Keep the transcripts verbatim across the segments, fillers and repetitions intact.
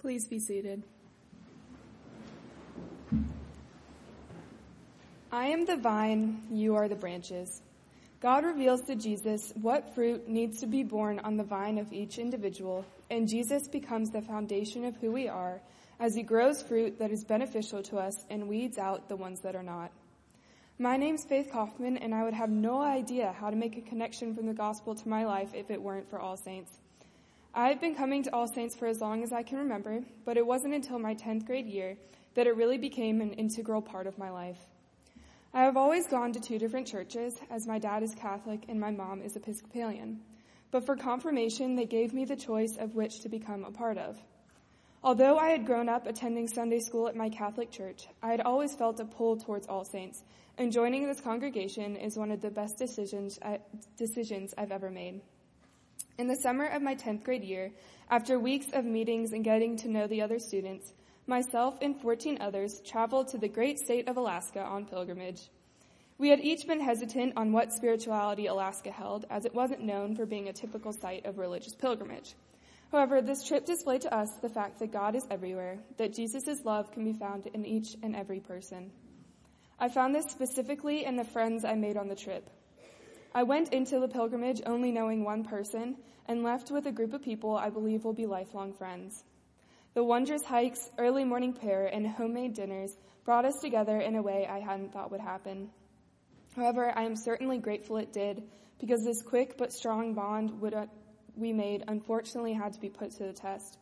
Please be seated. I am the vine, you are the branches. God reveals to Jesus what fruit needs to be borne on the vine of each individual, and Jesus becomes the foundation of who we are as he grows fruit that is beneficial to us and weeds out the ones that are not. My name's Faith Kaufman, and I would have no idea how to make a connection from the gospel to my life if it weren't for All Saints. I've been coming to All Saints for as long as I can remember, but it wasn't until my tenth grade year that it really became an integral part of my life. I have always gone to two different churches, as my dad is Catholic and my mom is Episcopalian, but for confirmation they gave me the choice of which to become a part of. Although I had grown up attending Sunday school at my Catholic church, I had always felt a pull towards All Saints, and joining this congregation is one of the best decisions, I, decisions I've ever made. In the summer of my tenth grade year, after weeks of meetings and getting to know the other students, myself and fourteen others traveled to the great state of Alaska on pilgrimage. We had each been hesitant on what spirituality Alaska held, as it wasn't known for being a typical site of religious pilgrimage. However, this trip displayed to us the fact that God is everywhere, that Jesus' love can be found in each and every person. I found this specifically in the friends I made on the trip. I went into the pilgrimage only knowing one person and left with a group of people I believe will be lifelong friends. The wondrous hikes, early morning prayer, and homemade dinners brought us together in a way I hadn't thought would happen. However, I am certainly grateful it did, because this quick but strong bond would... we made unfortunately had to be put to the test.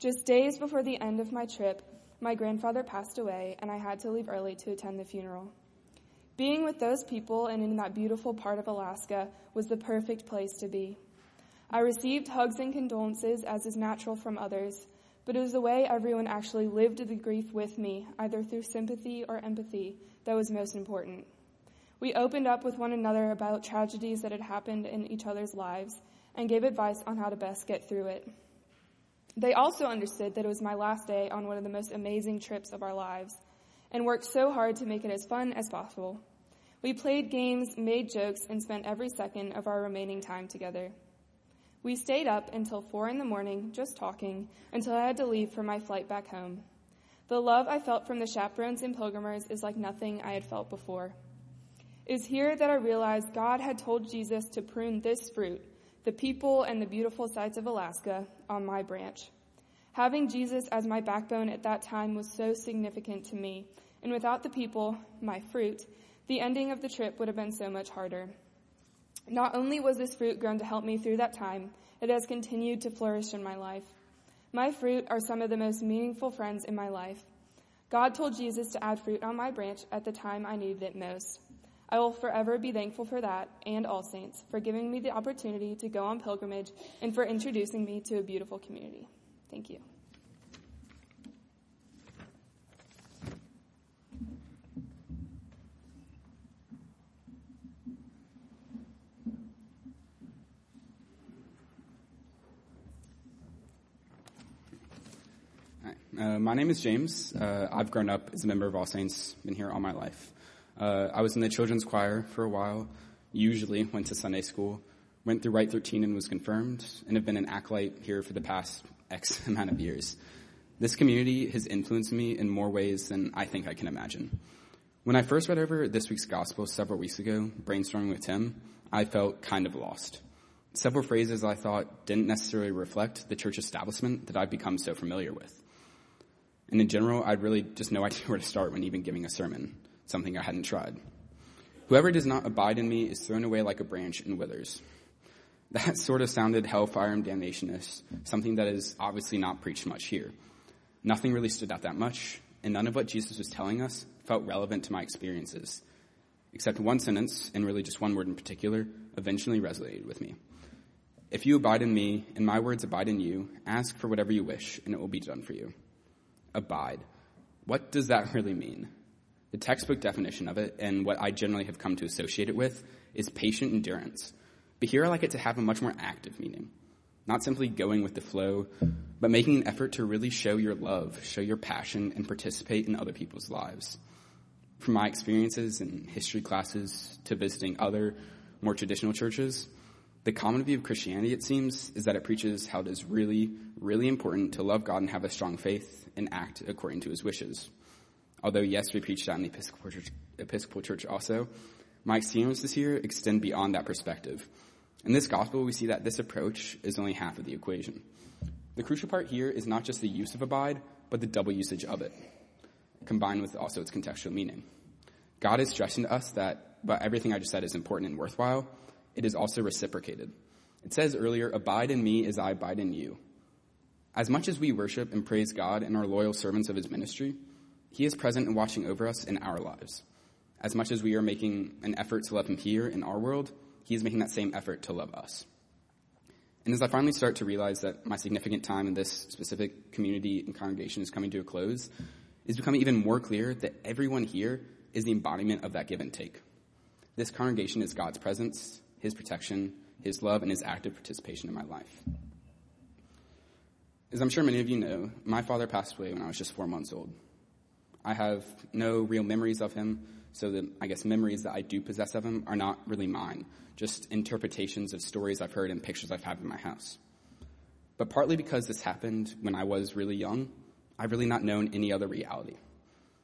Just days before the end of my trip, my grandfather passed away, and I had to leave early to attend the funeral. Being with those people and in that beautiful part of Alaska was the perfect place to be. I received hugs and condolences, as is natural, from others, but it was the way everyone actually lived the grief with me, either through sympathy or empathy, that was most important. We opened up with one another about tragedies that had happened in each other's lives, and gave advice on how to best get through it. They also understood that it was my last day on one of the most amazing trips of our lives, and worked so hard to make it as fun as possible. We played games, made jokes, and spent every second of our remaining time together. We stayed up until four in the morning, just talking, until I had to leave for my flight back home. The love I felt from the chaperones and pilgrimers is like nothing I had felt before. It was here that I realized God had told Jesus to prune this fruit, the people and the beautiful sights of Alaska, on my branch. Having Jesus as my backbone at that time was so significant to me, and without the people, my fruit, the ending of the trip would have been so much harder. Not only was this fruit grown to help me through that time, it has continued to flourish in my life. My fruit are some of the most meaningful friends in my life. God told Jesus to add fruit on my branch at the time I needed it most. I will forever be thankful for that, and All Saints, for giving me the opportunity to go on pilgrimage and for introducing me to a beautiful community. Thank you. Hi, uh, my name is James. Uh, I've grown up as a member of All Saints, been here all my life. Uh, I was in the children's choir for a while, usually went to Sunday school, went through Rite thirteen and was confirmed, and have been an acolyte here for the past X amount of years. This community has influenced me in more ways than I think I can imagine. When I first read over this week's gospel several weeks ago, brainstorming with Tim, I felt kind of lost. Several phrases I thought didn't necessarily reflect the church establishment that I've become so familiar with. And in general, I'd really just no idea where to start when even giving a sermon. Something I hadn't tried. Whoever does not abide in me is thrown away like a branch and withers. That sort of sounded hellfire and damnationish, something that is obviously not preached much here. Nothing really stood out that much, and none of what Jesus was telling us felt relevant to my experiences, except one sentence, and really just one word in particular, eventually resonated with me. If you abide in me, and my words abide in you, ask for whatever you wish, and it will be done for you. Abide. What does that really mean? The textbook definition of it, and what I generally have come to associate it with, is patient endurance. But here I like it to have a much more active meaning. Not simply going with the flow, but making an effort to really show your love, show your passion, and participate in other people's lives. From my experiences in history classes to visiting other, more traditional churches, The common view of Christianity, it seems, is that it preaches how it is really, really important to love God and have a strong faith and act according to his wishes. Although, yes, we preach that in the Episcopal Church, Episcopal Church also, my experience this year extend beyond that perspective. In this gospel, we see that this approach is only half of the equation. The crucial part here is not just the use of abide, but the double usage of it, combined with also its contextual meaning. God is stressing to us that, but everything I just said is important and worthwhile. It is also reciprocated. It says earlier, abide in me as I abide in you. As much as we worship and praise God and are loyal servants of his ministry, he is present and watching over us in our lives. As much as we are making an effort to love him here in our world, he is making that same effort to love us. And as I finally start to realize that my significant time in this specific community and congregation is coming to a close, it's becoming even more clear that everyone here is the embodiment of that give and take. This congregation is God's presence, his protection, his love, and his active participation in my life. As I'm sure many of you know, my father passed away when I was just four months old. I have no real memories of him, so the, I guess, memories that I do possess of him are not really mine, just interpretations of stories I've heard and pictures I've had in my house. But partly because this happened when I was really young, I've really not known any other reality.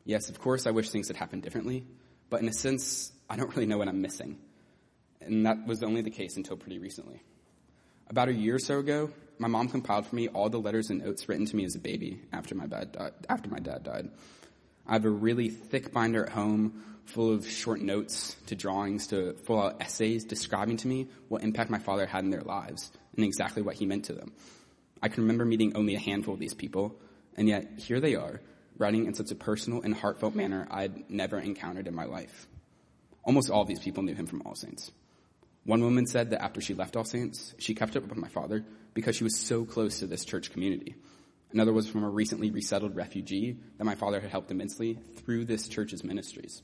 Yes, of course, I wish things had happened differently, but in a sense, I don't really know what I'm missing. And that was only the case until pretty recently. About a year or so ago, my mom compiled for me all the letters and notes written to me as a baby after my dad died. After my dad died. I have a really thick binder at home full of short notes to drawings to full-out essays describing to me what impact my father had in their lives and exactly what he meant to them. I can remember meeting only a handful of these people, and yet here they are, writing in such a personal and heartfelt manner I'd never encountered in my life. Almost all of these people knew him from All Saints. One woman said that after she left All Saints, she kept up with my father because she was so close to this church community. Another was from a recently resettled refugee that my father had helped immensely through this church's ministries.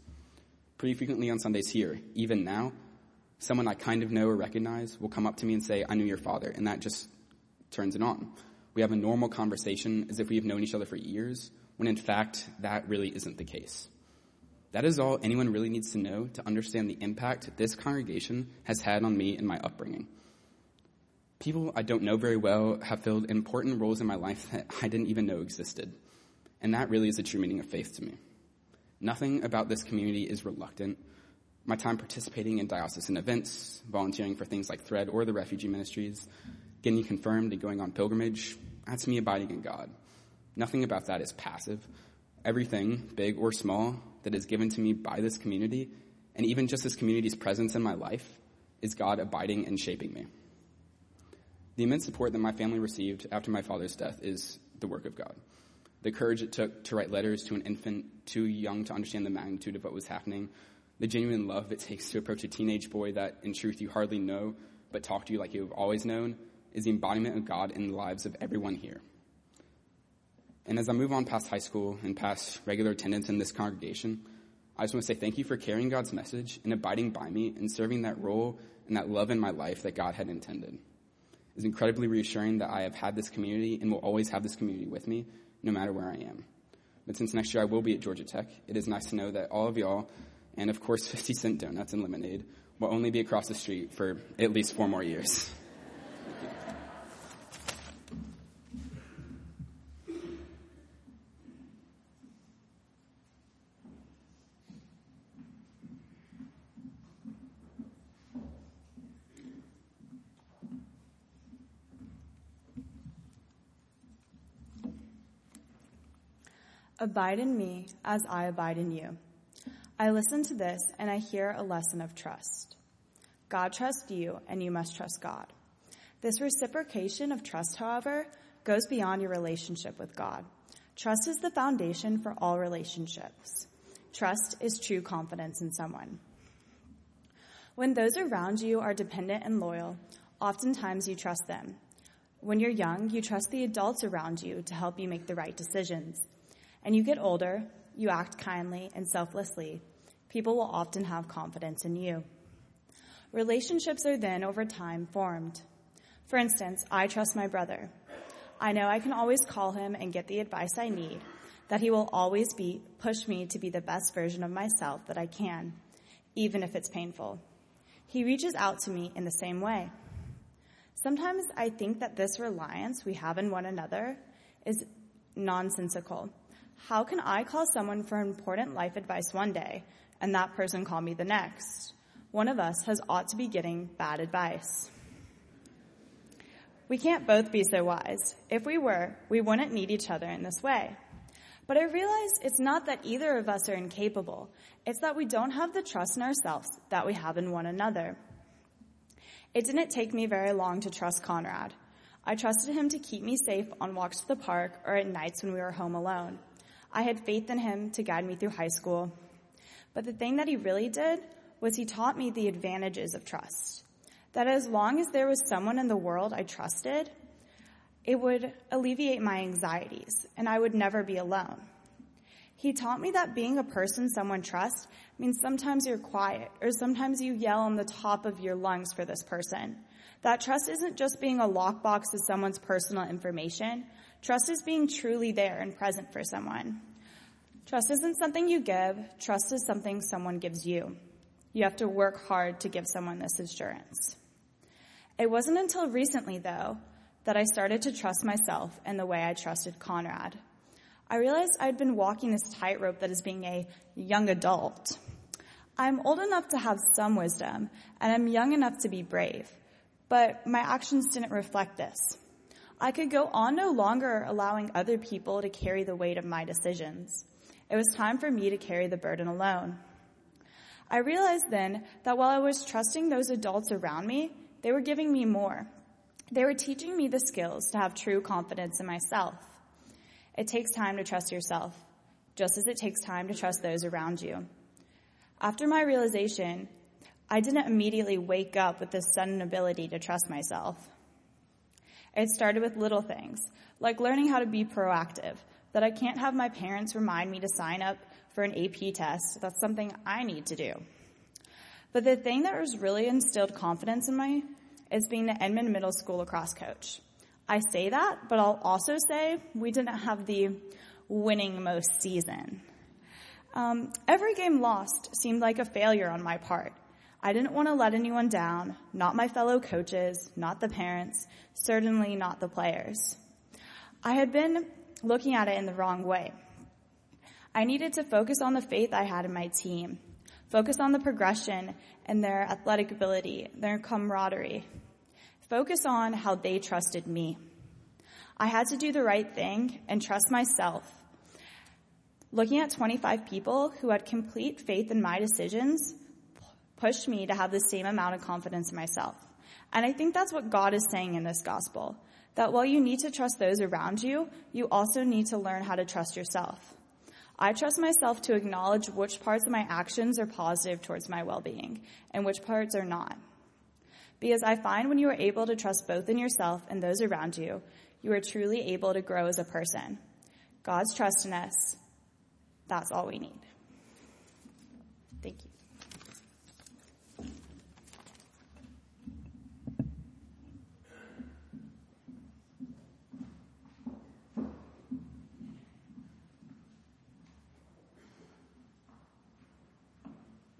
Pretty frequently on Sundays here, even now, someone I kind of know or recognize will come up to me and say, I knew your father, and that just turns it on. We have a normal conversation as if we have known each other for years, when in fact, that really isn't the case. That is all anyone really needs to know to understand the impact this congregation has had on me and my upbringing. People I don't know very well have filled important roles in my life that I didn't even know existed. And that really is the true meaning of faith to me. Nothing about this community is reluctant. My time participating in diocesan events, volunteering for things like Thread or the refugee ministries, getting confirmed and going on pilgrimage, that's me abiding in God. Nothing about that is passive. Everything, big or small, that is given to me by this community, and even just this community's presence in my life, is God abiding and shaping me. The immense support that my family received after my father's death is the work of God. The courage it took to write letters to an infant too young to understand the magnitude of what was happening, the genuine love it takes to approach a teenage boy that, in truth, you hardly know, but talk to you like you have always known, is the embodiment of God in the lives of everyone here. And as I move on past high school and past regular attendance in this congregation, I just want to say thank you for carrying God's message and abiding by me and serving that role and that love in my life that God had intended. It's incredibly reassuring that I have had this community and will always have this community with me, no matter where I am. But since next year I will be at Georgia Tech, it is nice to know that all of y'all, and of course fifty cent donuts and lemonade, will only be across the street for at least four more years. Abide in me as I abide in you. I listen to this and I hear a lesson of trust. God trusts you and you must trust God. This reciprocation of trust, however, goes beyond your relationship with God. Trust is the foundation for all relationships. Trust is true confidence in someone. When those around you are dependent and loyal, oftentimes you trust them. When you're young, you trust the adults around you to help you make the right decisions. And you get older, you act kindly and selflessly. People will often have confidence in you. Relationships are then, over time, formed. For instance, I trust my brother. I know I can always call him and get the advice I need, that he will always be push me to be the best version of myself that I can, even if it's painful. He reaches out to me in the same way. Sometimes I think that this reliance we have in one another is nonsensical. How can I call someone for important life advice one day and that person call me the next? One of us has ought to be getting bad advice. We can't both be so wise. If we were, we wouldn't need each other in this way. But I realized it's not that either of us are incapable. It's that we don't have the trust in ourselves that we have in one another. It didn't take me very long to trust Conrad. I trusted him to keep me safe on walks to the park or at nights when we were home alone. I had faith in him to guide me through high school. But the thing that he really did was he taught me the advantages of trust. That as long as there was someone in the world I trusted, it would alleviate my anxieties, and I would never be alone. He taught me that being a person someone trusts means sometimes you're quiet, or sometimes you yell on the top of your lungs for this person. That trust isn't just being a lockbox of someone's personal information. Trust is being truly there and present for someone. Trust isn't something you give. Trust is something someone gives you. You have to work hard to give someone this assurance. It wasn't until recently, though, that I started to trust myself and the way I trusted Conrad. I realized I'd been walking this tightrope that is being a young adult. I'm old enough to have some wisdom, and I'm young enough to be brave, but my actions didn't reflect this. I could go on no longer allowing other people to carry the weight of my decisions. It was time for me to carry the burden alone. I realized then that while I was trusting those adults around me, they were giving me more. They were teaching me the skills to have true confidence in myself. It takes time to trust yourself, just as it takes time to trust those around you. After my realization, I didn't immediately wake up with this sudden ability to trust myself. It started with little things, like learning how to be proactive, that I can't have my parents remind me to sign up for an A P test. That's something I need to do. But the thing that has really instilled confidence in me is being the Edmund Middle School lacrosse coach. I say that, but I'll also say we didn't have the winning most season. Um, every game lost seemed like a failure on my part. I didn't want to let anyone down, not my fellow coaches, not the parents, certainly not the players. I had been looking at it in the wrong way. I needed to focus on the faith I had in my team, focus on the progression and their athletic ability, their camaraderie. Focus on how they trusted me. I had to do the right thing and trust myself. Looking at twenty-five people who had complete faith in my decisions pushed me to have the same amount of confidence in myself. And I think that's what God is saying in this gospel, that while you need to trust those around you, you also need to learn how to trust yourself. I trust myself to acknowledge which parts of my actions are positive towards my well-being and which parts are not. Because I find when you are able to trust both in yourself and those around you, you are truly able to grow as a person. God's trust in us, that's all we need. Thank you.